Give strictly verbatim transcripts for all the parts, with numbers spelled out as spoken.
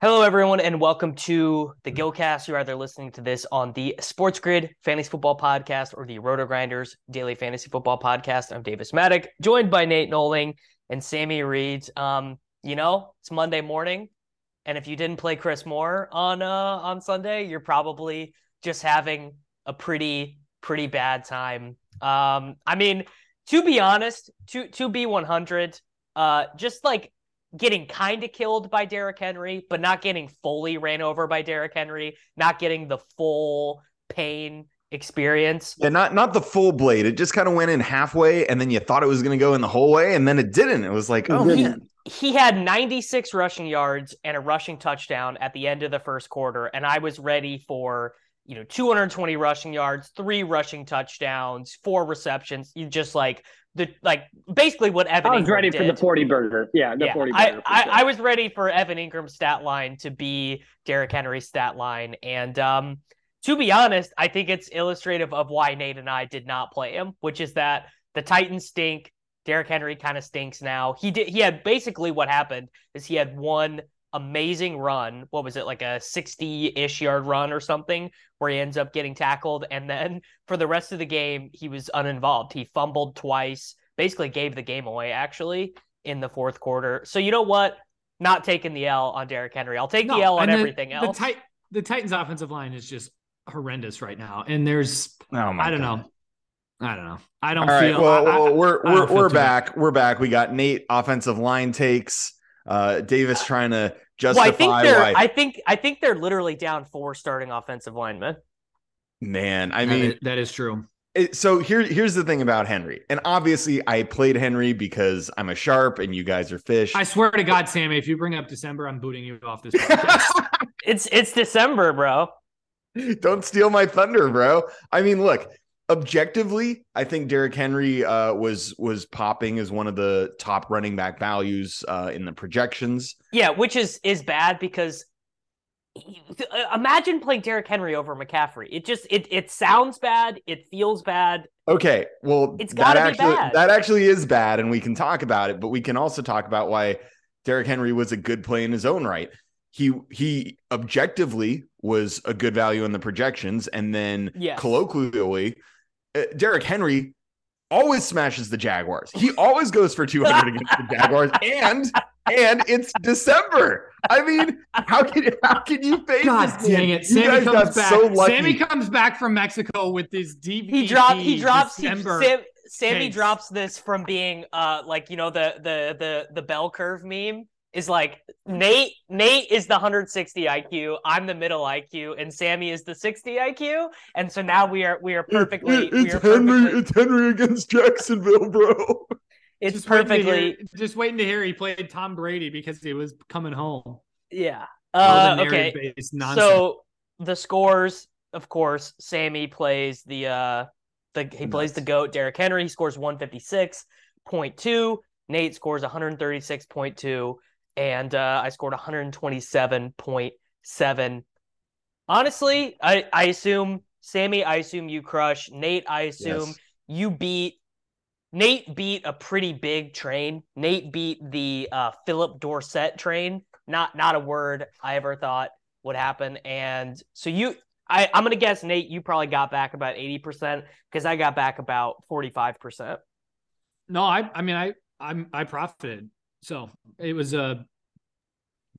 Hello, everyone, and welcome to the Gillcast. You're either listening to this on the Sports Grid Fantasy Football Podcast or the Roto Grinders Daily Fantasy Football Podcast. I'm Davis Matic, joined by Nate Noling and Sammy Reed. Um, you know, it's Monday morning, and if you didn't play Chris Moore on uh, on Sunday, you're probably just having a pretty, pretty bad time. Um, I mean, to be honest, to, to be one hundred, uh, just like getting kind of killed by Derrick Henry, but not getting fully ran over by Derrick Henry, not getting the full pain experience. Yeah, not not the full blade. It just kind of went in halfway, and then you thought it was going to go in the whole way, and then it didn't. It was like, oh, he, man. He had ninety-six rushing yards and a rushing touchdown at the end of the first quarter, and I was ready for, you know, two hundred twenty rushing yards, three rushing touchdowns, four receptions. You just like the like basically what Evan Ingram did. I was ready did. for the forty burger. Yeah, the yeah, forty burger. I, sure. I, I was ready for Evan Ingram's stat line to be Derrick Henry's stat line. And um, to be honest, I think it's illustrative of why Nate and I did not play him, which is that the Titans stink. Derrick Henry kind of stinks now. He did. He had basically what happened is he had one amazing run. What was it, like a sixty-ish yard run or something, where he ends up getting tackled, and then for the rest of the game he was uninvolved. He fumbled twice, basically gave the game away actually in the fourth quarter. So you know what? Not taking the L on Derrick Henry. I'll take no, the L on the, everything the else. Ti- the Titans offensive line is just horrendous right now, and there's oh my I don't God. know. I don't know. I don't All feel. Right. Well, I, well, we're I, we're I we're back. We're back. We got Nate offensive line takes. Uh, Davis trying to justify. Well, I think they're. Why. I think. I think they're literally down four starting offensive linemen. Man, I mean that is, that is true. It, so here, here's the thing about Henry, and obviously I played Henry because I'm a sharp, and you guys are fish. I swear to God, Sammy, if you bring up December, I'm booting you off this podcast. It's it's December, bro. Don't steal my thunder, bro. I mean, look. Objectively, I think Derrick Henry uh, was was popping as one of the top running back values uh, in the projections. Yeah, which is is bad because imagine playing Derrick Henry over McCaffrey. It just it it sounds bad. It feels bad. Okay, well, it's got to be bad. That actually is bad, and we can talk about it. But we can also talk about why Derrick Henry was a good play in his own right. He he objectively was a good value in the projections, and then yes. colloquially. Uh, Derrick Henry always smashes the Jaguars. He always goes for two hundred against the Jaguars, and and it's December. I mean, how can how can you fade God this dang it! Sammy you guys comes got back. So lucky. Sammy comes back from Mexico with these deep. He dropped. He drops. December he, Sam, Sammy case. drops this from being uh like you know the the the the bell curve meme. Is like Nate. Nate is the one hundred sixty I Q. I'm the middle I Q, and Sammy is the sixty I Q. And so now we are we are perfectly. It, it, it's we are Henry. Perfectly, it's Henry against Jacksonville, bro. It's just perfectly waiting hear, just waiting to hear he played Tom Brady because he was coming home. Yeah. Uh, okay. So the scores, of course, Sammy plays the uh the he nice. plays the GOAT. Derrick Henry he scores one fifty-six point two. Nate scores one thirty-six point two. And uh, I scored one twenty-seven point seven. Honestly, I, I assume, Sammy, I assume you crush. Nate, I assume yes. you beat. Nate beat a pretty big train. Nate beat the uh, Philip Dorsett train. Not not a word I ever thought would happen. And so you, I, I'm going to guess, Nate, you probably got back about eighty percent because I got back about forty-five percent. No, I I mean, I I'm, I profited. So it was a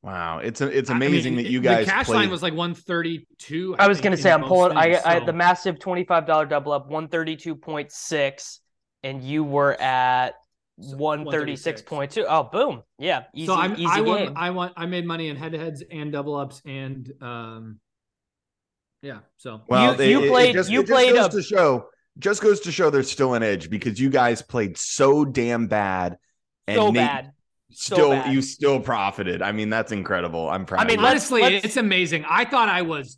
Wow, it's a, it's amazing I mean, that you guys. The cash played. line was like one thirty-two. I, I was going to say I'm pulling. Things, I, so. I had the massive twenty-five dollar double up, one thirty-two point six, and you were at one thirty-six point two. Oh, boom! Yeah, easy. So I'm, easy I won, game. I want. I made money in head-to-heads and double ups, and um, yeah. So well, you, they, you played. It just, you it just played. Goes a, to show, just goes to show there's still an edge because you guys played so damn bad. And so Nate, bad. So still bad. You still profited. I mean, that's incredible. I'm proud. I mean, honestly, let's, it's amazing. I thought I was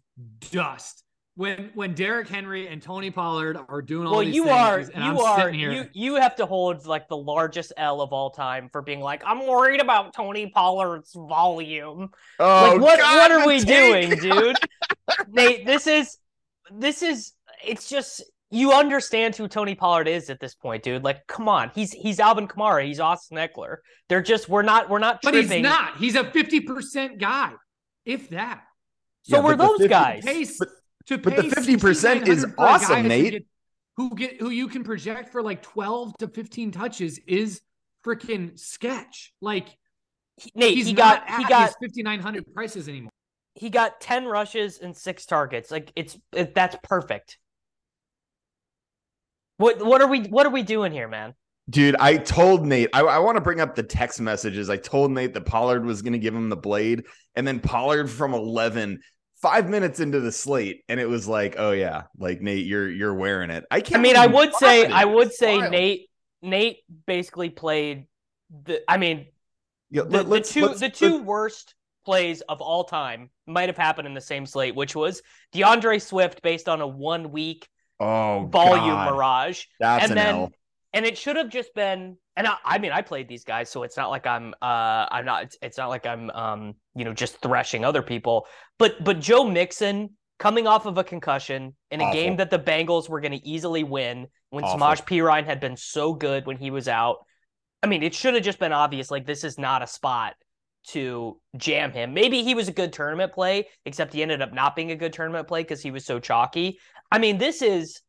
dust when when Derrick Henry and Tony Pollard are doing all well, these you things. Are, and you I'm are. Here. You you have to hold like the largest L of all time for being like, I'm worried about Tony Pollard's volume. Oh, like, what God, what are we tank. doing, dude? Nate, this is this is it's just. You understand who Tony Pollard is at this point, dude. Like, come on, he's he's Alvin Kamara, he's Austin Ekeler. They're just we're not we're not. But tripping. He's not. He's a fifty percent guy, if that. So yeah, we're those fifty, guys. Pace, but, to but the fifty percent is awesome, Nate. Who get, who get who you can project for like twelve to fifteen touches is freaking sketch. Like, he, Nate, he's he not got at he got fifty-nine hundred prices anymore. He got ten rushes and six targets. Like, it's it, that's perfect. What what are we what are we doing here, man? Dude, I told Nate, I, I want to bring up the text messages. I told Nate that Pollard was going to give him the blade, and then Pollard from eleven, five minutes into the slate, and it was like, oh yeah, like Nate, you're you're wearing it. I can't. I mean, I would say it. I would it's say wild. Nate Nate basically played the. I mean, yeah, the, let, the let's, two let's, the two let's, worst plays of all time might have happened in the same slate, which was DeAndre Swift based on a one week. Oh, volume God. Mirage. That's and an then, L. And it should have just been. And I, I mean, I played these guys, so it's not like I'm. Uh, I'm not. It's, it's not like I'm. Um, you know, just thrashing other people. But but Joe Mixon coming off of a concussion in a Awful. game that the Bengals were going to easily win when Awful. Samaje Perine had been so good when he was out. I mean, it should have just been obvious. Like, this is not a spot to jam him. Maybe he was a good tournament play, except he ended up not being a good tournament play because he was so chalky. I mean, this is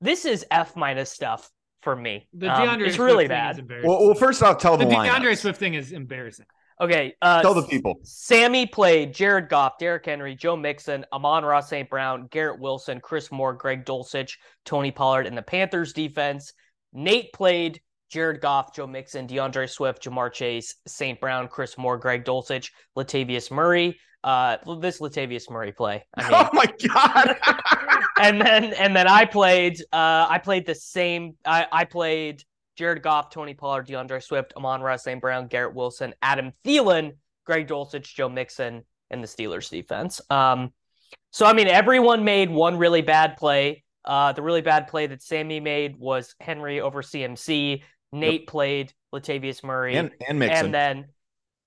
this is F minus stuff for me. The DeAndre um, it's Swift really bad. Well, well, first off, tell the, the DeAndre lineups. Swift thing is embarrassing. Okay, uh, tell the people. Sammy played Jared Goff, Derrick Henry, Joe Mixon, Amon-Ra Saint Brown, Garrett Wilson, Chris Moore, Greg Dulcich, Tony Pollard, and the Panthers defense. Nate played Jared Goff, Joe Mixon, DeAndre Swift, Jamar Chase, Saint Brown, Chris Moore, Greg Dulcich, Latavius Murray. Uh, this Latavius Murray play. I mean, oh my God! and then and then I played. Uh, I played the same. I, I played Jared Goff, Tony Pollard, DeAndre Swift, Amon-Ra Saint Brown, Garrett Wilson, Adam Thielen, Greg Dulcich, Joe Mixon, and the Steelers defense. Um, so I mean, everyone made one really bad play. Uh, the really bad play that Sammy made was Henry over C M C. Nate yep. played Latavius Murray and, and Mixon, and then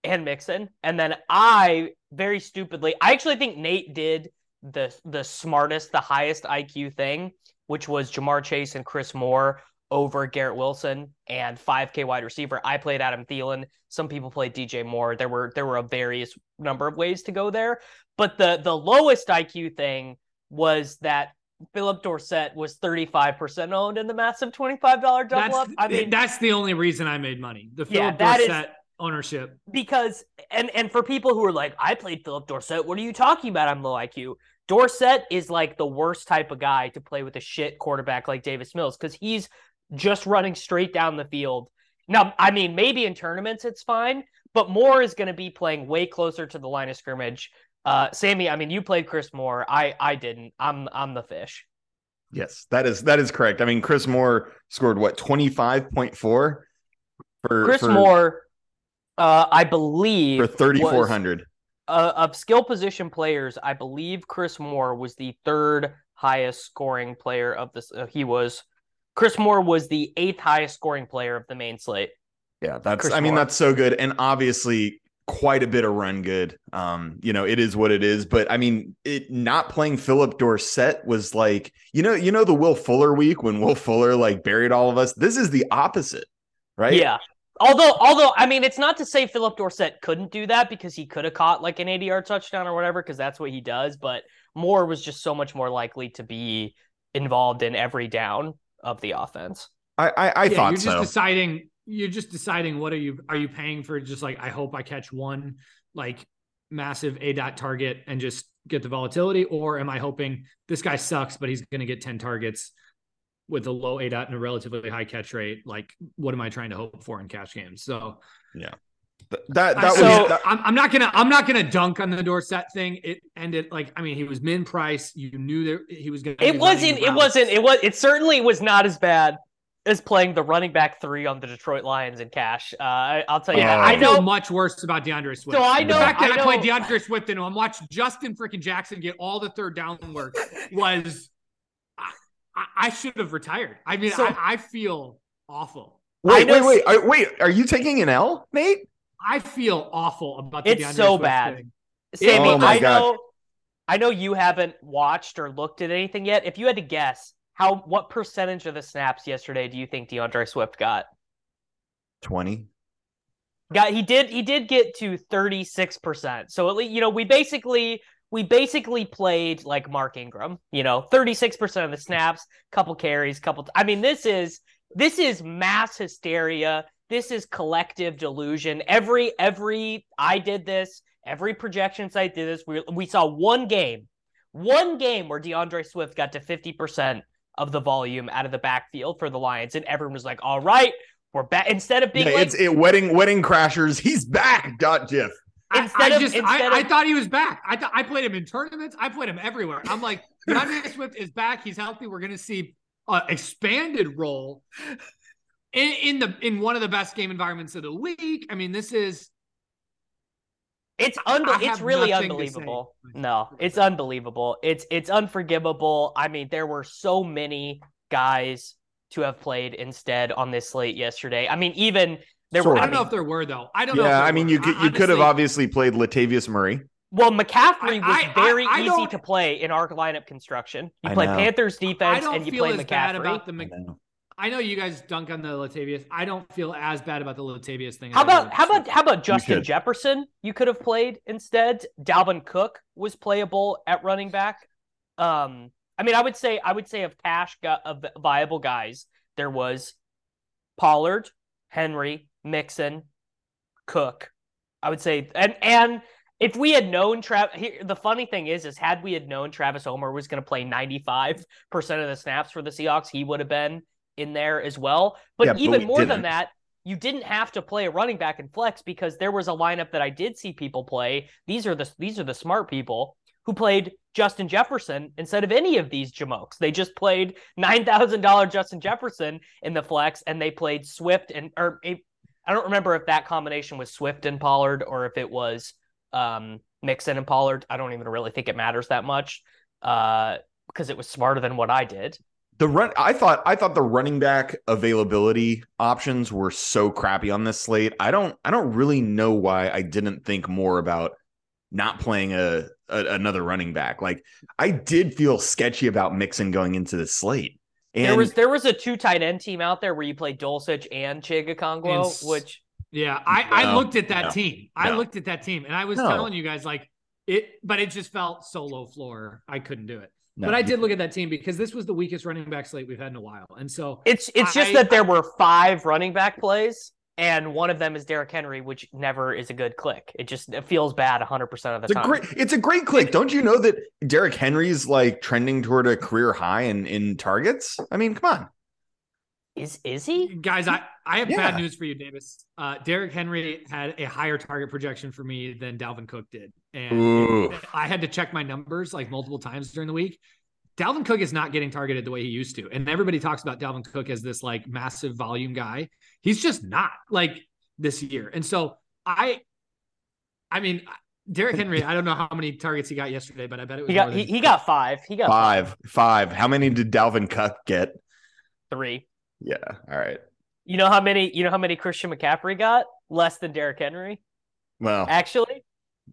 and Mixon, and then I very stupidly, I actually think Nate did the the smartest, the highest I Q thing, which was Jamar Chase and Chris Moore over Garrett Wilson and five K wide receiver. I played Adam Thielen. Some people played D J Moore. There were there were a various number of ways to go there, but the the lowest I Q thing was that Philip Dorsett was thirty-five percent owned in the massive twenty-five dollar double that's, up. I mean, that's the only reason I made money. The Philip yeah, Dorsett is, ownership. Because, and, and for people who are like, I played Philip Dorsett. What are you talking about? I'm low I Q. Dorsett is like the worst type of guy to play with a shit quarterback like Davis Mills because he's just running straight down the field. Now, I mean, maybe in tournaments it's fine, but Moore is going to be playing way closer to the line of scrimmage. Uh, Sammy, I mean, you played Chris Moore. I, I didn't. I'm I'm the fish. Yes, that is that is correct. I mean, Chris Moore scored what twenty-five point four for Chris for, Moore. Uh, I believe for thirty-four hundred uh, of skill position players. I believe Chris Moore was the third highest scoring player of this. Uh, he was Chris Moore was the eighth highest scoring player of the main slate. Yeah, that's. Chris I mean, Moore. That's so good, and obviously. Quite a bit of run good. Um, you know, it is what it is, but I mean, it not playing Philip Dorsett was like, you know, you know, the Will Fuller week when Will Fuller like buried all of us, this is the opposite, right? Yeah. Although, although, I mean, it's not to say Philip Dorsett couldn't do that because he could have caught like an eighty yard touchdown or whatever, because that's what he does. But Moore was just so much more likely to be involved in every down of the offense. I, I, I yeah, thought you're so. Just deciding. You're just deciding what are you are you paying for? Just like I hope I catch one. Like massive A dot target and just get the volatility? Or am I hoping this guy sucks, but he's going to get ten targets with a low A dot and a relatively high catch rate? Like, what am I trying to hope for in cash games? So, yeah, Th- that, that I, was, so that... I'm, I'm not going to, I'm not going to dunk on the Dorsett thing. It ended like, I mean, he was min price. You knew that he was going to, it wasn't, it wasn't, it was, it certainly was not as bad as playing the running back three on the Detroit Lions in cash. Uh, I, I'll tell you, yeah, I know much worse about DeAndre Swift. So I know the fact that I, I played DeAndre Swift and I'm watching Justin freaking Jackson get all the third down work was, I, I should have retired. I mean, so, I, I feel awful. Wait, wait, wait, are, wait. Are you taking an L, Nate? I feel awful about the DeAndre Swift. It's so bad. Sammy, oh my I God. know, I know you haven't watched or looked at anything yet. If you had to guess, How? What percentage of the snaps yesterday do you think DeAndre Swift got? twenty Got he did he did get to thirty-six percent. So at least, you know, we basically we basically played like Mark Ingram, you know, thirty-six percent of the snaps, couple carries, couple. I mean, this is this is mass hysteria. This is collective delusion. Every every I did this. Every projection site did this. We we saw one game, one game where DeAndre Swift got to fifty percent. Of the volume out of the backfield for the Lions, and everyone was like, all right, we're back. Instead of being yeah, like... It's it, wedding wedding crashers, he's back, dot GIF. I, I, of, just, I, of... I thought he was back. I, th- I played him in tournaments. I played him everywhere. I'm like, DeAndre Swift is back. He's healthy. We're going to see an uh, expanded role in, in, the, in one of the best game environments of the week. I mean, this is... It's un- It's really unbelievable. No, it's unbelievable. It's it's unforgivable. I mean, there were so many guys to have played instead on this slate yesterday. I mean, even there were. I don't know if there were though. I don't know. Yeah, I mean, you you could have obviously played Latavius Murray. Well, McCaffrey was very easy to play in our lineup construction. You play Panthers defense and you play McCaffrey. Bad about the Mc- I know you guys dunk on the Latavius. I don't feel as bad about the Latavius thing. How about how about how about Justin Jefferson? You could have played instead. Dalvin Cook was playable at running back. Um, I mean, I would say I would say of cash of viable guys, there was Pollard, Henry, Mixon, Cook. I would say, and and if we had known Travis, the funny thing is, is had we had known Travis Homer was going to play ninety-five percent of the snaps for the Seahawks, he would have been in there as well. But yeah, even but we more didn't. than that, you didn't have to play a running back in flex because there was a lineup that I did see people play. These are the these are the smart people who played Justin Jefferson instead of any of these jamokes. They just played nine thousand dollars Justin Jefferson in the flex, and they played Swift and or a, I don't remember if that combination was Swift and Pollard or if it was um, Mixon and Pollard. I don't even really think it matters that much uh, because it was smarter than what I did. The run, I thought, I thought the running back availability options were so crappy on this slate. I don't, I don't really know why I didn't think more about not playing a, a another running back. Like I did feel sketchy about Mixon going into the slate. And there was, there was a two tight end team out there where you played Dulcich and Chigakongo, which yeah, I, no, I looked at that no, team. No. I looked at that team, and I was no. telling you guys like it, but it just felt so low floor. I couldn't do it. No, but I did look at that team because this was the weakest running back slate we've had in a while. And so it's it's I, just that there I, were five running back plays, and one of them is Derrick Henry, which never is a good click. It just it feels bad one hundred percent of the it's time. A great, it's a great click. Don't you know that Derrick Henry's like trending toward a career high in, in targets? I mean, come on. Is is he? Guys, I, I have yeah. bad news for you, Davis. Uh, Derrick Henry had a higher target projection for me than Dalvin Cook did. And Ooh. I had to check my numbers like multiple times during the week. Dalvin Cook is not getting targeted the way he used to. And everybody talks about Dalvin Cook as this like massive volume guy. He's just not like this year. And so I, I mean, Derrick Henry, I don't know how many targets he got yesterday, but I bet it was he got, more than- he, he got five. He got five, five. Five. How many did Dalvin Cook get? Three. Yeah. All right. You know how many, you know how many Christian McCaffrey got? Less than Derrick Henry. Well, actually.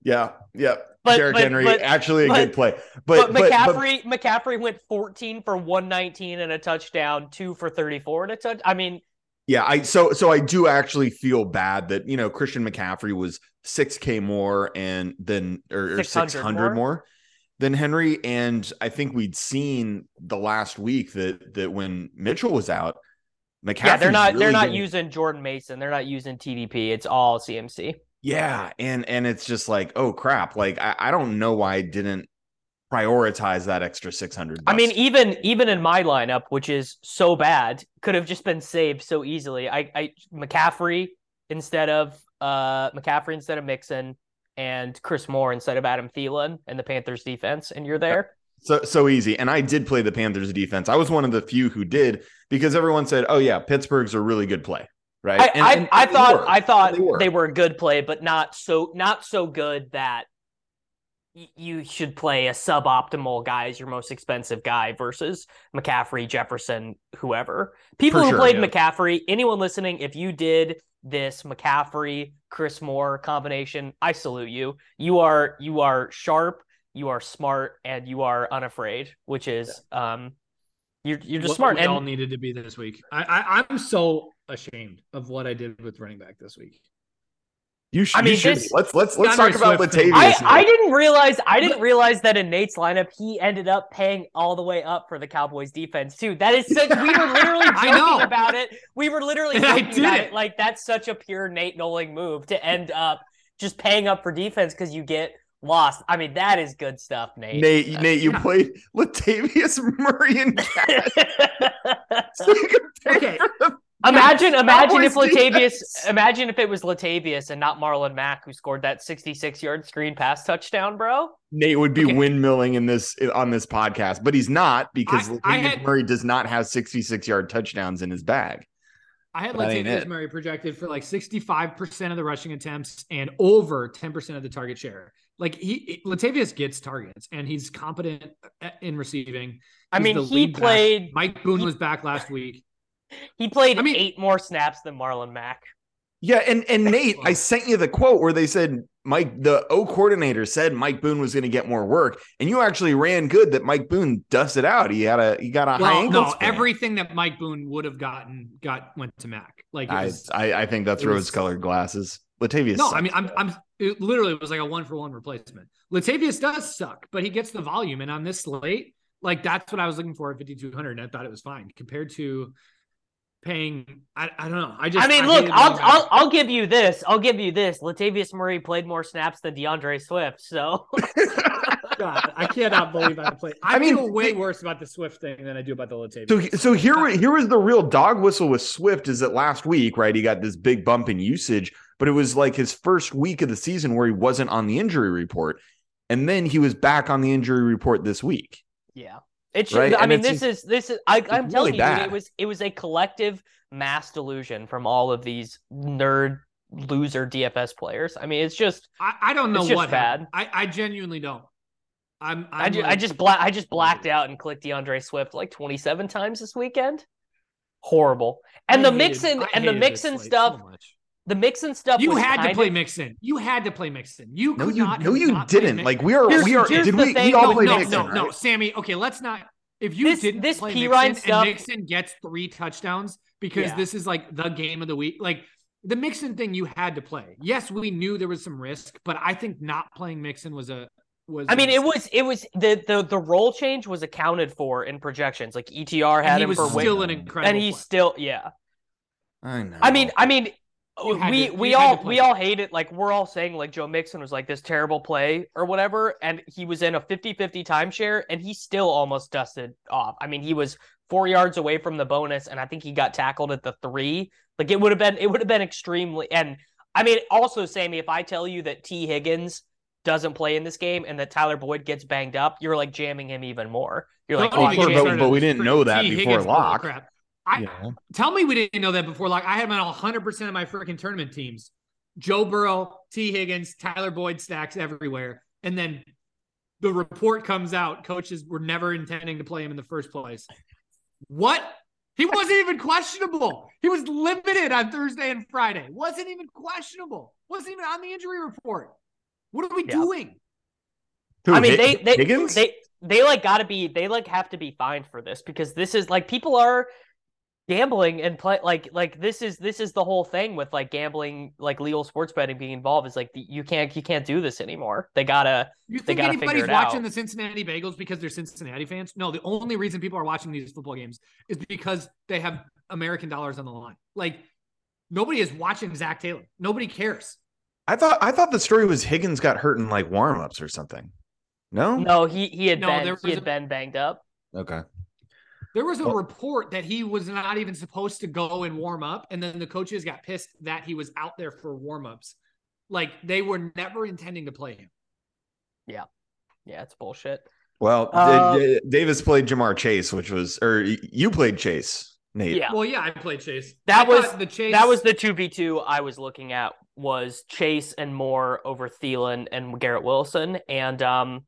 Yeah. Yeah. But, Derrick but, Henry, but, actually a but, good play. But, but McCaffrey, but, McCaffrey went fourteen for one nineteen and a touchdown, two for thirty-four and a touch. I mean. Yeah. I, so, so I do actually feel bad that, you know, Christian McCaffrey was six K more and then, or, or six hundred more. more than Henry. And I think we'd seen the last week that, that when Mitchell was out, McCaffrey's yeah, they're not really they're not good. using Jordan Mason. They're not using T D P. It's all C M C. Yeah. And, and it's just like, oh crap. Like, I, I don't know why I didn't prioritize that extra six hundred bucks. I mean, even, even in my lineup, which is so bad, could have just been saved so easily. I, I, McCaffrey instead of, uh, McCaffrey instead of Mixon, and Chris Moore instead of Adam Thielen and the Panthers defense. And you're there. So, so easy. And I did play the Panthers defense. I was one of the few who did, because everyone said, oh yeah, Pittsburgh's a really good play. Right. I, and, I, and I thought were. I thought they were. they were a good play, but not so not so good that y- you should play a suboptimal guy as your most expensive guy versus McCaffrey, Jefferson, whoever. People For who sure, played yeah. McCaffrey, anyone listening, if you did this McCaffrey, Chris Moore combination, I salute you. You are you are sharp, you are smart, and you are unafraid, which is yeah. um you're you're just what smart. We and all needed to be this week. I, I I'm so ashamed of what I did with running back this week. You should. I mean, you should. This, let's let's let's DeAndre talk about Swift. Latavius. I, I didn't realize. I didn't realize that in Nate's lineup, he ended up paying all the way up for the Cowboys defense too. That is such. We were literally joking about it. We were literally joking about it. it. Like, that's such a pure Nate Noling move to end up just paying up for defense because you get lost. I mean, that is good stuff, Nate. Nate, uh, Nate, you yeah. played Latavius Murray and Cat. So you could pay okay. for the- Imagine, yeah, imagine if Latavius, imagine if it was Latavius and not Marlon Mack who scored that sixty-six yard screen pass touchdown, bro. Nate would be okay. windmilling in this on this podcast, but he's not, because I, Latavius I had, Murray does not have sixty-six yard touchdowns in his bag. I had but Latavius Murray projected for like sixty-five percent of the rushing attempts and over ten percent of the target share. Like, he, Latavius gets targets, and he's competent in receiving. He's I mean, he played. Back. Mike Boone he, was back last week. He played I mean, eight more snaps than Marlon Mack. Yeah, and, and Nate, I sent you the quote where they said Mike, the O coordinator said Mike Boone was going to get more work, and you actually ran good that Mike Boone dusted out. He had a he got a well, high ankle. No, span. Everything that Mike Boone would have gotten got went to Mack. Like, it was, I, I I think that's rose-colored glasses. Latavius. No, sucks. I mean, I'm I'm it literally was like a one for one replacement. Latavius does suck, but he gets the volume, and on this slate, like, that's what I was looking for at fifty-two hundred, and I thought it was fine compared to. Paying, I, I don't know. I just, I mean, I look, I'll, I'll, I'll give you this. I'll give you this. Latavius Murray played more snaps than DeAndre Swift. So, God, I cannot believe I played. I, I mean, feel way worse about the Swift thing than I do about the Latavius. So, so here, here was the real dog whistle with Swift, is that last week, right? He got this big bump in usage, but it was like his first week of the season where he wasn't on the injury report, and then he was back on the injury report this week. Yeah. It should, right? I and mean, this is this is. I, I'm really telling you, bad. it was it was a collective mass delusion from all of these nerd loser D F S players. I mean, it's just. I, I don't know what bad. I, I genuinely don't. I'm. I'm I, ju- like, I just black. I just blacked out and clicked DeAndre Swift like twenty-seven times this weekend. Horrible. And I the hated, Mixon and the Mixon stuff. So the Mixon stuff. You was had to play of... Mixon. You had to play Mixon. You could no, you, not. No, you not didn't. Like, we are. Here's, we are. Did we, we all no, play no, Mixon? No, no, right? no, Sammy. Okay, let's not. If you this, didn't this play P. Mixon stuff... and Mixon gets three touchdowns because yeah. this is like the game of the week. Like, the Mixon thing, you had to play. Yes, we knew there was some risk, but I think not playing Mixon was a. Was I mean, a it was it was the the the role change was accounted for in projections. Like, E T R had and him was for still win. An incredible, and he's still yeah. I know. I mean, I mean. we to, we all we all hate it. Like, we're all saying like Joe Mixon was like this terrible play or whatever, and he was in a fifty-fifty timeshare, and he still almost dusted off. I mean, he was four yards away from the bonus, and I think he got tackled at the three. Like, it would have been it would have been extremely. And I mean, also, Sammy, if I tell you that T. Higgins doesn't play in this game and that Tyler Boyd gets banged up, you're like jamming him even more. You're like, oh, sure, but, but we didn't know that T. before Higgins Lock. Crap. I, yeah. Tell me we didn't know that before. Like, I had him on one hundred percent of my freaking tournament teams. Joe Burrow, T. Higgins, Tyler Boyd stacks everywhere. And then the report comes out. Coaches were never intending to play him in the first place. What? He wasn't even questionable. He was limited on Thursday and Friday. Wasn't even questionable. Wasn't even on the injury report. What are we yeah. doing? Who, I mean, they, they, Higgins? they, they like got to be, they like have to be fined for this, because this is like, people are gambling and play like like this is this is the whole thing with like gambling, like legal sports betting being involved, is like the, you can't you can't do this anymore. They gotta you think they gotta anybody's watching out. The Cincinnati Bengals because they're Cincinnati fans? No, the only reason people are watching these football games is because they have American dollars on the line. Like, nobody is watching Zach Taylor. Nobody cares. I thought I thought the story was Higgins got hurt in like warmups or something. No, no, he he had no, been he had a, been banged up. Okay. There was a well, report that he was not even supposed to go and warm up, and then the coaches got pissed that he was out there for warmups. Like they were never intending to play him. Yeah, yeah, it's bullshit. Well, uh, D- D- Davis played Jamar Chase, which was, or you played Chase, Nate. Yeah. Well, yeah, I played Chase. That I was the Chase. That was the two v two I was looking at. Was Chase and Moore over Thielen and Garrett Wilson. And um,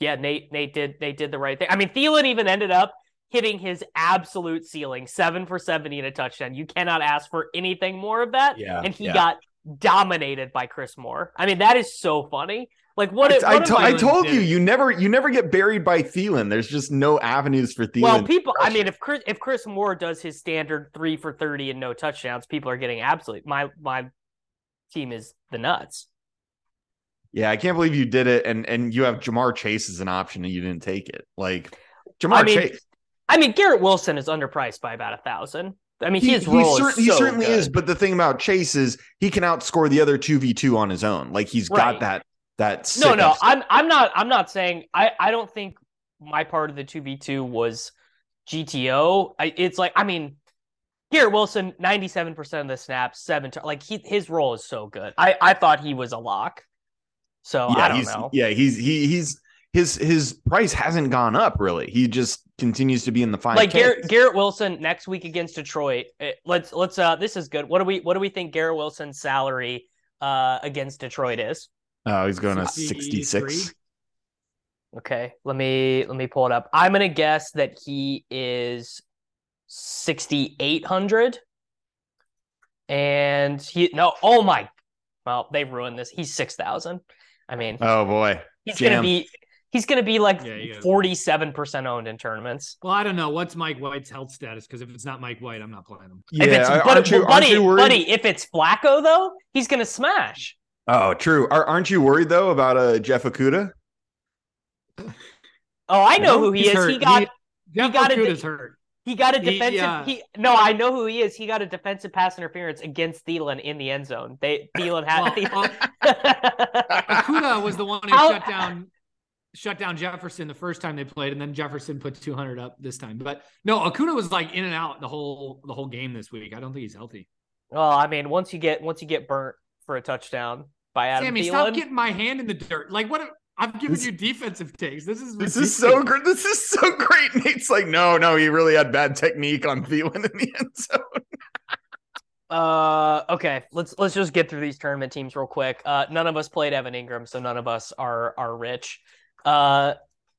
yeah, Nate Nate did they did the right thing. I mean, Thielen even ended up hitting his absolute ceiling, seven for seventy and a touchdown. You cannot ask for anything more of that. Yeah, and he yeah. got dominated by Chris Moore. I mean, that is so funny. Like what? It, what I, t- I told do? you, you never you never get buried by Thielen. There's just no avenues for Thielen. Well, people. I mean, if Chris if Chris Moore does his standard three for thirty and no touchdowns, people are getting absolute. My my. team is the nuts. Yeah, I can't believe you did it, and and you have Jamar Chase as an option, and you didn't take it. Like Jamar I mean, Chase. I mean, Garrett Wilson is underpriced by about a thousand. I mean, he, his role he, cer- is so he certainly good. is. But the thing about Chase is he can outscore the other two v two on his own. Like he's right. got that that. No, no, upset. I'm I'm not I'm not saying I I don't think my part of the two v two was G T O. I, it's like I mean. Garrett Wilson, ninety-seven percent of the snaps, seven. T- like he, his role is so good. I, I thought he was a lock. So yeah, I don't he's, know. Yeah, he's he he's his his price hasn't gone up really. He just continues to be in the five. Like Garrett, Garrett Wilson next week against Detroit. Let's let's uh this is good. What do we what do we think Garrett Wilson's salary uh against Detroit is? Oh, he's going to sixty-six. Okay, let me let me pull it up. I'm gonna guess that he is. sixty-eight hundred and he no oh my well they ruined this he's six thousand. I mean oh boy he's Jam. gonna be he's gonna be like forty-seven percent yeah, owned in tournaments. Well, I don't know what's Mike White's health status because if it's not Mike White, I'm not playing him. Yeah, if it's, aren't but, you, buddy, aren't you buddy if it's Flacco though, he's gonna smash. Oh, true. Aren't you worried though about uh Jeff Okudah? Oh, I know no, who he is. Hurt. He got he, Jeff he got Okudah's hurt. He got a defensive. He, uh, he no, I know who he is. He got a defensive pass interference against Thielen in the end zone. They Thielen had. Well, uh, Okudah was the one who How? shut down, shut down Jefferson the first time they played, and then Jefferson put two hundred up this time. But no, Okudah was like in and out the whole the whole game this week. I don't think he's healthy. Well, I mean, once you get once you get burnt for a touchdown by Adam Sammy, Thielen, stop getting my hand in the dirt. Like what? A, I've given this, you defensive takes. This is ridiculous. This is so great. This is so great. Nate's like, no, no, he really had bad technique on Thielen in the end zone. uh, okay, let's let's just get through these tournament teams real quick. Uh, none of us played Evan Ingram, so none of us are are rich. Uh,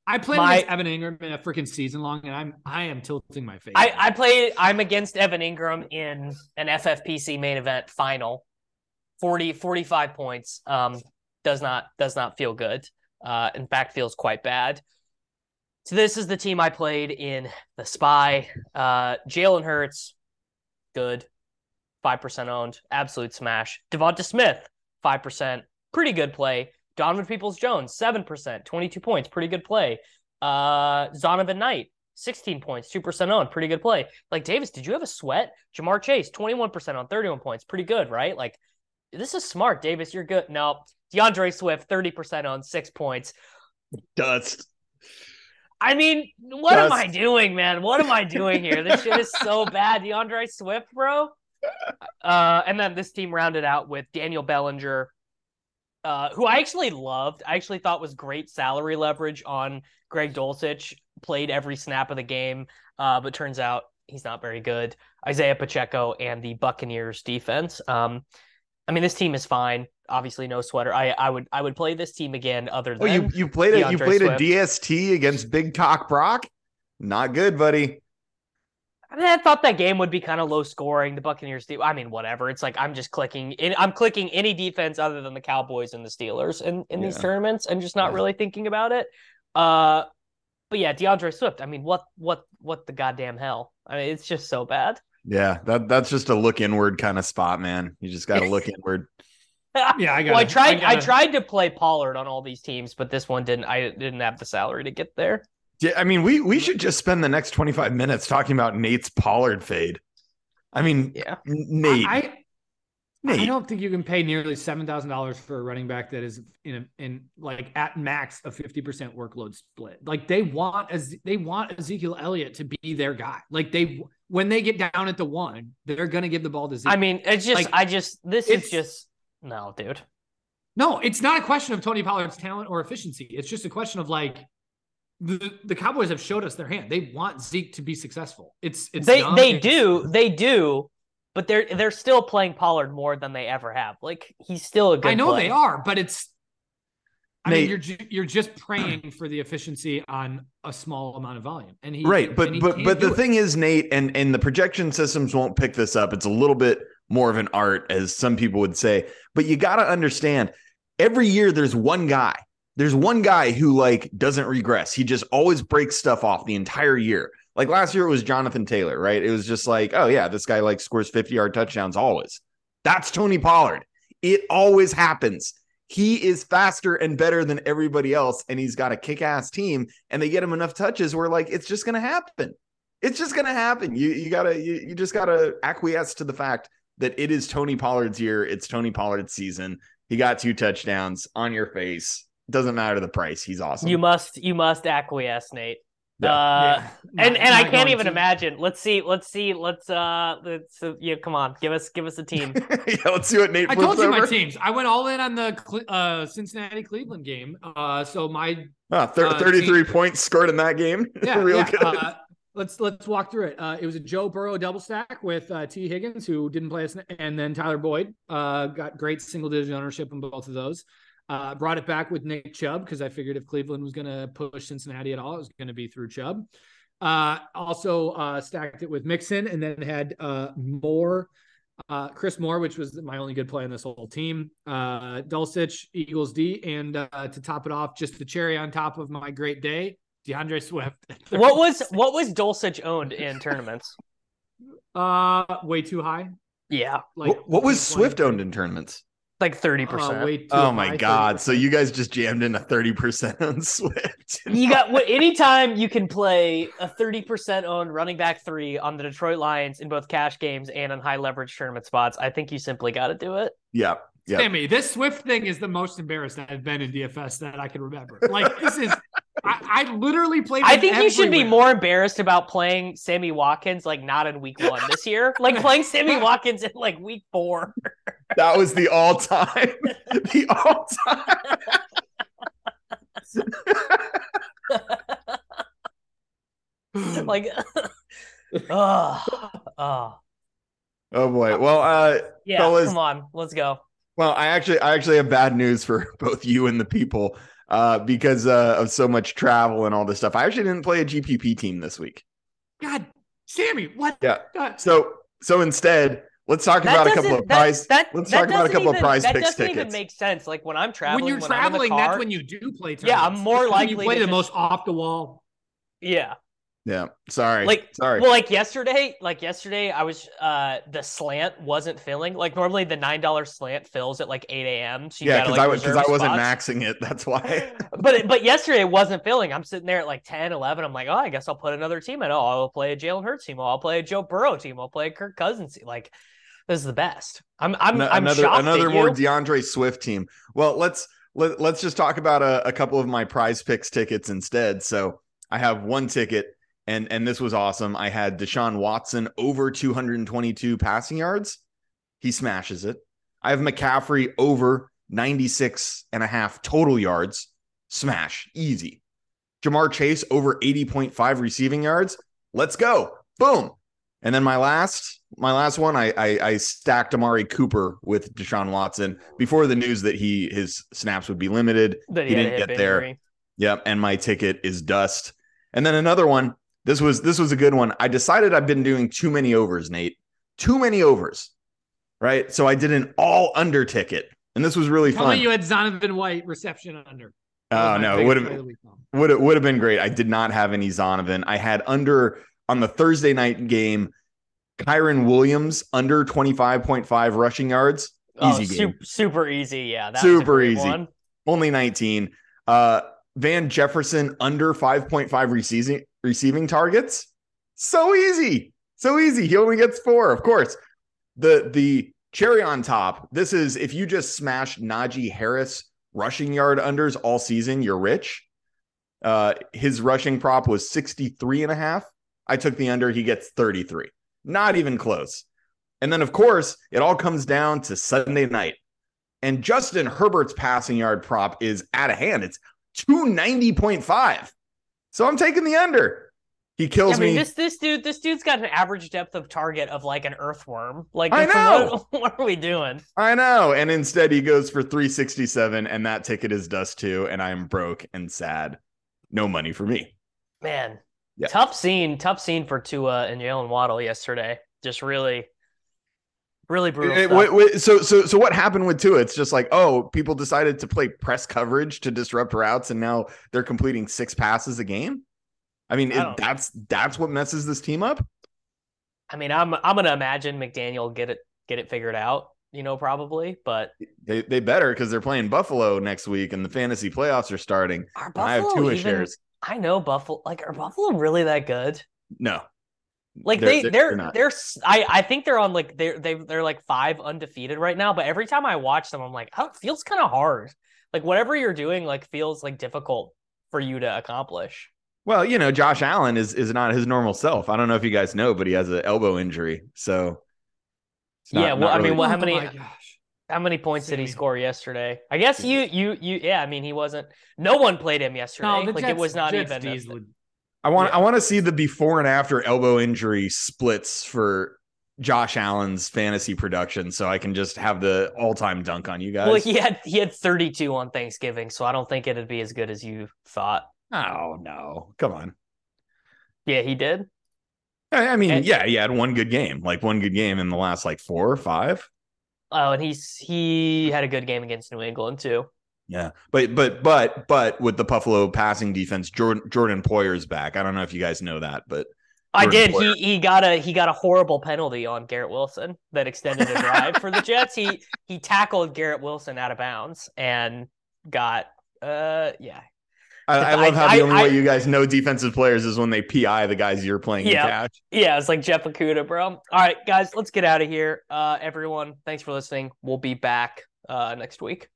I played my, against Evan Ingram in a freaking season long, and I'm I am tilting my face. I, I played. I'm against Evan Ingram in an F F P C main event final, forty, forty-five points. Um, does not does not feel good. Uh, in fact, feels quite bad. So this is the team I played in the Spy. Uh, Jalen Hurts, good, five percent owned, absolute smash. Devonta Smith, five percent, pretty good play. Donovan Peoples-Jones, seven percent, twenty-two points, pretty good play. Uh, Zonovan Knight, sixteen points, two percent owned, pretty good play. Like, Davis, did you have a sweat? Jamar Chase, twenty-one percent on thirty-one points, pretty good, right? Like, this is smart, Davis, you're good. Nope. DeAndre Swift, thirty percent on six points. Dust. I mean, what Dust. am I doing, man? What am I doing here? This shit is so bad. DeAndre Swift, bro. Uh, and then this team rounded out with Daniel Bellinger, uh, who I actually loved. I actually thought was great salary leverage on Greg Dulcich. Played every snap of the game, uh, but turns out he's not very good. Isaiah Pacheco and the Buccaneers defense. Um, I mean, this team is fine. Obviously, no sweater. I, I would I would play this team again. Other than oh, you you played it. You played Swift. A D S T against Big Cock Brock. Not good, buddy. I mean, I thought that game would be kind of low scoring. The Buccaneers do. I mean, whatever. It's like I'm just clicking. In, I'm clicking any defense other than the Cowboys and the Steelers in, in yeah. these tournaments. I'm just not yeah. really thinking about it. Uh, but yeah, DeAndre Swift. I mean, what what what the goddamn hell? I mean, it's just so bad. Yeah, that that's just a look inward kind of spot, man. You just got to look inward. Yeah, I got. Well, I tried. I, gotta... I tried to play Pollard on all these teams, but this one didn't. I didn't have the salary to get there. Yeah, I mean, we we should just spend the next twenty-five minutes talking about Nate's Pollard fade. I mean, yeah, Nate. I Nate. I don't think you can pay nearly seven thousand dollars for a running back that is in a, in like at max a fifty percent workload split. Like they want as they want Ezekiel Elliott to be their guy. Like they, when they get down at the one, they're going to give the ball to Zeke. I mean, it's just, like, I just, this is just, no, dude. No, it's not a question of Tony Pollard's talent or efficiency. It's just a question of like, The, the Cowboys have showed us their hand. They want Zeke to be successful. It's it's they they do they do, but they're they're still playing Pollard more than they ever have. Like he's still a good. I know player. They are, but it's. I Nate, mean, you're ju- you're just praying for the efficiency on a small amount of volume, and he right. But he but but the it. thing is, Nate, and and the projection systems won't pick this up. It's a little bit more of an art, as some people would say. But you got to understand, every year there's one guy. There's one guy who like doesn't regress. He just always breaks stuff off the entire year. Like last year it was Jonathan Taylor, right? It was just like, oh yeah, this guy like scores fifty yard touchdowns always. That's Tony Pollard. It always happens. He is faster and better than everybody else. And he's got a kick-ass team and they get him enough touches where like, it's just going to happen. It's just going to happen. You, you gotta, you, you just gotta acquiesce to the fact that it is Tony Pollard's year. It's Tony Pollard's season. He got two touchdowns on your face. Doesn't matter the price. He's awesome. You must, you must acquiesce, Nate. Yeah. Uh, yeah. And and I can't even to. imagine. Let's see. Let's see. Let's uh. Let's uh, yeah. Come on. Give us give us a team. Yeah. Let's see what Nate. I told you over. my teams. I went all in on the uh, Cincinnati Cleveland game. Uh. So my ah, thir- uh, thirty-three team. points scored in that game. Yeah. Real yeah. good. Uh, let's let's walk through it. Uh, it was a Joe Burrow double stack with uh, T. Higgins, who didn't play, us, and then Tyler Boyd uh got great single digit ownership in both of those. Uh, brought it back with Nick Chubb because I figured if Cleveland was going to push Cincinnati at all, it was going to be through Chubb. Uh, also uh, stacked it with Mixon and then had uh, Moore, uh, Chris Moore, which was my only good play on this whole team. Uh, Dulcich, Eagles D, and uh, to top it off, just the cherry on top of my great day, DeAndre Swift. What was what was Dulcich owned in tournaments? Uh, way too high. Yeah. Like what, what was Swift owned in tournaments? Like thirty uh, percent. Oh my god! thirty percent So you guys just jammed in a thirty percent on Swift. You got what? Anytime you can play a thirty percent owned running back three on the Detroit Lions in both cash games and on high leverage tournament spots, I think you simply got to do it. Yeah, yeah. Sammy, this Swift thing is the most embarrassed I've been in D F S that I can remember. Like this is, I, I literally played. I think everywhere. You should be more embarrassed about playing Sammy Watkins, like not in week one this year, like playing Sammy Watkins in like week four. That was the all-time, the all-time. Like, oh, oh, oh boy. Well, uh, yeah. Fellas, come on, let's go. Well, I actually, I actually have bad news for both you and the people, uh, because uh, of so much travel and all this stuff. I actually didn't play a G P P team this week. God, Sammy, what? Yeah. God. So, so instead. Let's talk that about a couple of prize. That, that, let's that talk about a couple even, of prize picks tickets. That doesn't even make sense. Like when I'm traveling, when you're when traveling, I'm in the car, that's when you do play. Tournaments. Yeah, I'm more likely when you play to the just, most off the wall. Yeah. Yeah. Sorry. Like sorry. Well, like yesterday, like yesterday, I was uh the slant wasn't filling. Like normally, the nine dollar slant fills at like eight a m. So yeah, because like I because I wasn't spots. maxing it. That's why. but but yesterday it wasn't filling. I'm sitting there at like ten, eleven. I'm like, oh, I guess I'll put another team in. Oh, I'll play a Jalen Hurts team. I'll play a Joe Burrow team. I'll play a Kirk Cousins team. Like. This is the best. I'm, I'm, I'm another, shocked another at you. More DeAndre Swift team. Well, let's, let, let's just talk about a, a couple of my prize picks tickets instead. So I have one ticket and, and this was awesome. I had Deshaun Watson over two hundred twenty-two passing yards. He smashes it. I have McCaffrey over ninety-six and a half total yards. Smash. Easy. Jamar Chase over eighty point five receiving yards. Let's go. Boom. And then my last, my last one, I, I I stacked Amari Cooper with Deshaun Watson before the news that he his snaps would be limited. He, he didn't get there. Injury. Yep, and my ticket is dust. And then another one. This was this was a good one. I decided I've been doing too many overs, Nate. Too many overs, right? So I did an all under ticket, and this was really Tell fun. Me you had Zonovan White reception under. Oh no, it would have would would have been great. I did not have any Zonovan. I had under. On the Thursday night game, Kyren Williams under twenty-five point five rushing yards. Easy oh, game. Super, super easy. Yeah. That super easy. One. Only nineteen. Uh, Van Jefferson under five point five receiving receiving targets. So easy. So easy. He only gets four. Of course, the, the Cherry on top, this is if you just smash Najee Harris rushing yard unders all season, you're rich. Uh, his rushing prop was sixty-three and a half. I took the under. He gets thirty-three. Not even close. And then, of course, it all comes down to Sunday night. And Justin Herbert's passing yard prop is out of hand. It's two ninety point five. So I'm taking the under. He kills I mean, me. This this dude, this dude's got an average depth of target of like an earthworm. Like, I know. What, what are we doing? I know. And instead he goes for three sixty-seven, and that ticket is dust too. And I am broke and sad. No money for me. Man. Yeah. Tough scene. Tough scene for Tua and Jalen Waddle yesterday. Just really, really brutal. It, wait, wait, so, so, so what happened with Tua? It's just like, oh, people decided to play press coverage to disrupt routes, and now they're completing six passes a game. I mean, I it, that's that's what messes this team up. I mean, I'm I'm gonna imagine McDaniel get it get it figured out, you know, probably, but they they better, because they're playing Buffalo next week, and the fantasy playoffs are starting. Are Buffalo I have Tua even, shares. I know Buffalo. Like, are Buffalo really that good? No. Like they're, they, they're, they're, they're I, I think they're on like, they're, they, they're like five undefeated right now. But every time I watch them, I'm like, oh, it feels kind of hard. Like whatever you're doing, like feels like difficult for you to accomplish. Well, you know, Josh Allen is, is not his normal self. I don't know if you guys know, but he has an elbow injury. So. Not, yeah. Well, I really mean, well, how many, oh how many points Sammy. did he score yesterday? I guess you, you, you, yeah. I mean, he wasn't, no one played him yesterday. No, like Jets, it was not Jets even. I want yeah. I want to see the before and after elbow injury splits for Josh Allen's fantasy production, so I can just have the all-time dunk on you guys. Well, he had he had thirty-two on Thanksgiving, so I don't think it'd be as good as you thought. Oh no, come on. Yeah, he did. I mean, and, yeah, he had one good game, like one good game in the last like four or five. Oh, and he's he had a good game against New England too. Yeah, but but but but with the Buffalo passing defense, Jordan, Jordan Poyer's back. I don't know if you guys know that, but Jordan I did. Poyer. He he got a he got a horrible penalty on Garrett Wilson that extended a drive for the Jets. He he tackled Garrett Wilson out of bounds and got uh yeah. I, I love how I, the only I, way I, you guys know defensive players is when they P I the guys you're playing yeah, in catch. Yeah, it's like Jeff Okudah, bro. All right, guys, let's get out of here. Uh, everyone, thanks for listening. We'll be back uh, next week.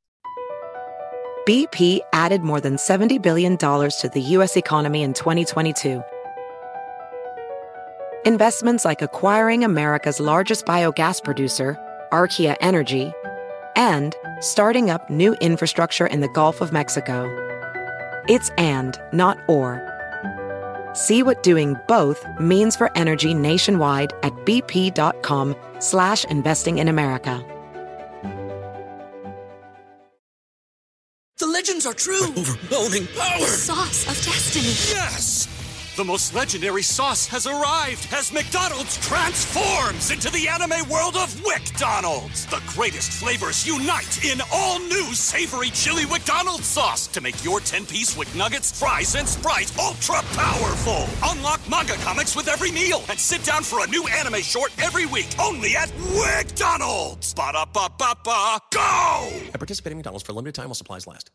B P added more than seventy billion dollars to the U S economy in twenty twenty-two. Investments like acquiring America's largest biogas producer, Archaea Energy, and starting up new infrastructure in the Gulf of Mexico. It's and, not or. See what doing both means for energy nationwide at bp.com slash investing in America. The legends are true. But overwhelming power! The sauce of destiny. Yes! The most legendary sauce has arrived as McDonald's transforms into the anime world of WcDonald's. The greatest flavors unite in all new savory chili WcDonald's sauce to make your ten-piece WcNuggets, fries, and Sprite ultra-powerful. Unlock manga comics with every meal and sit down for a new anime short every week, only at WcDonald's. Ba-da-ba-ba-ba, go! And participate in McDonald's for a limited time while supplies last.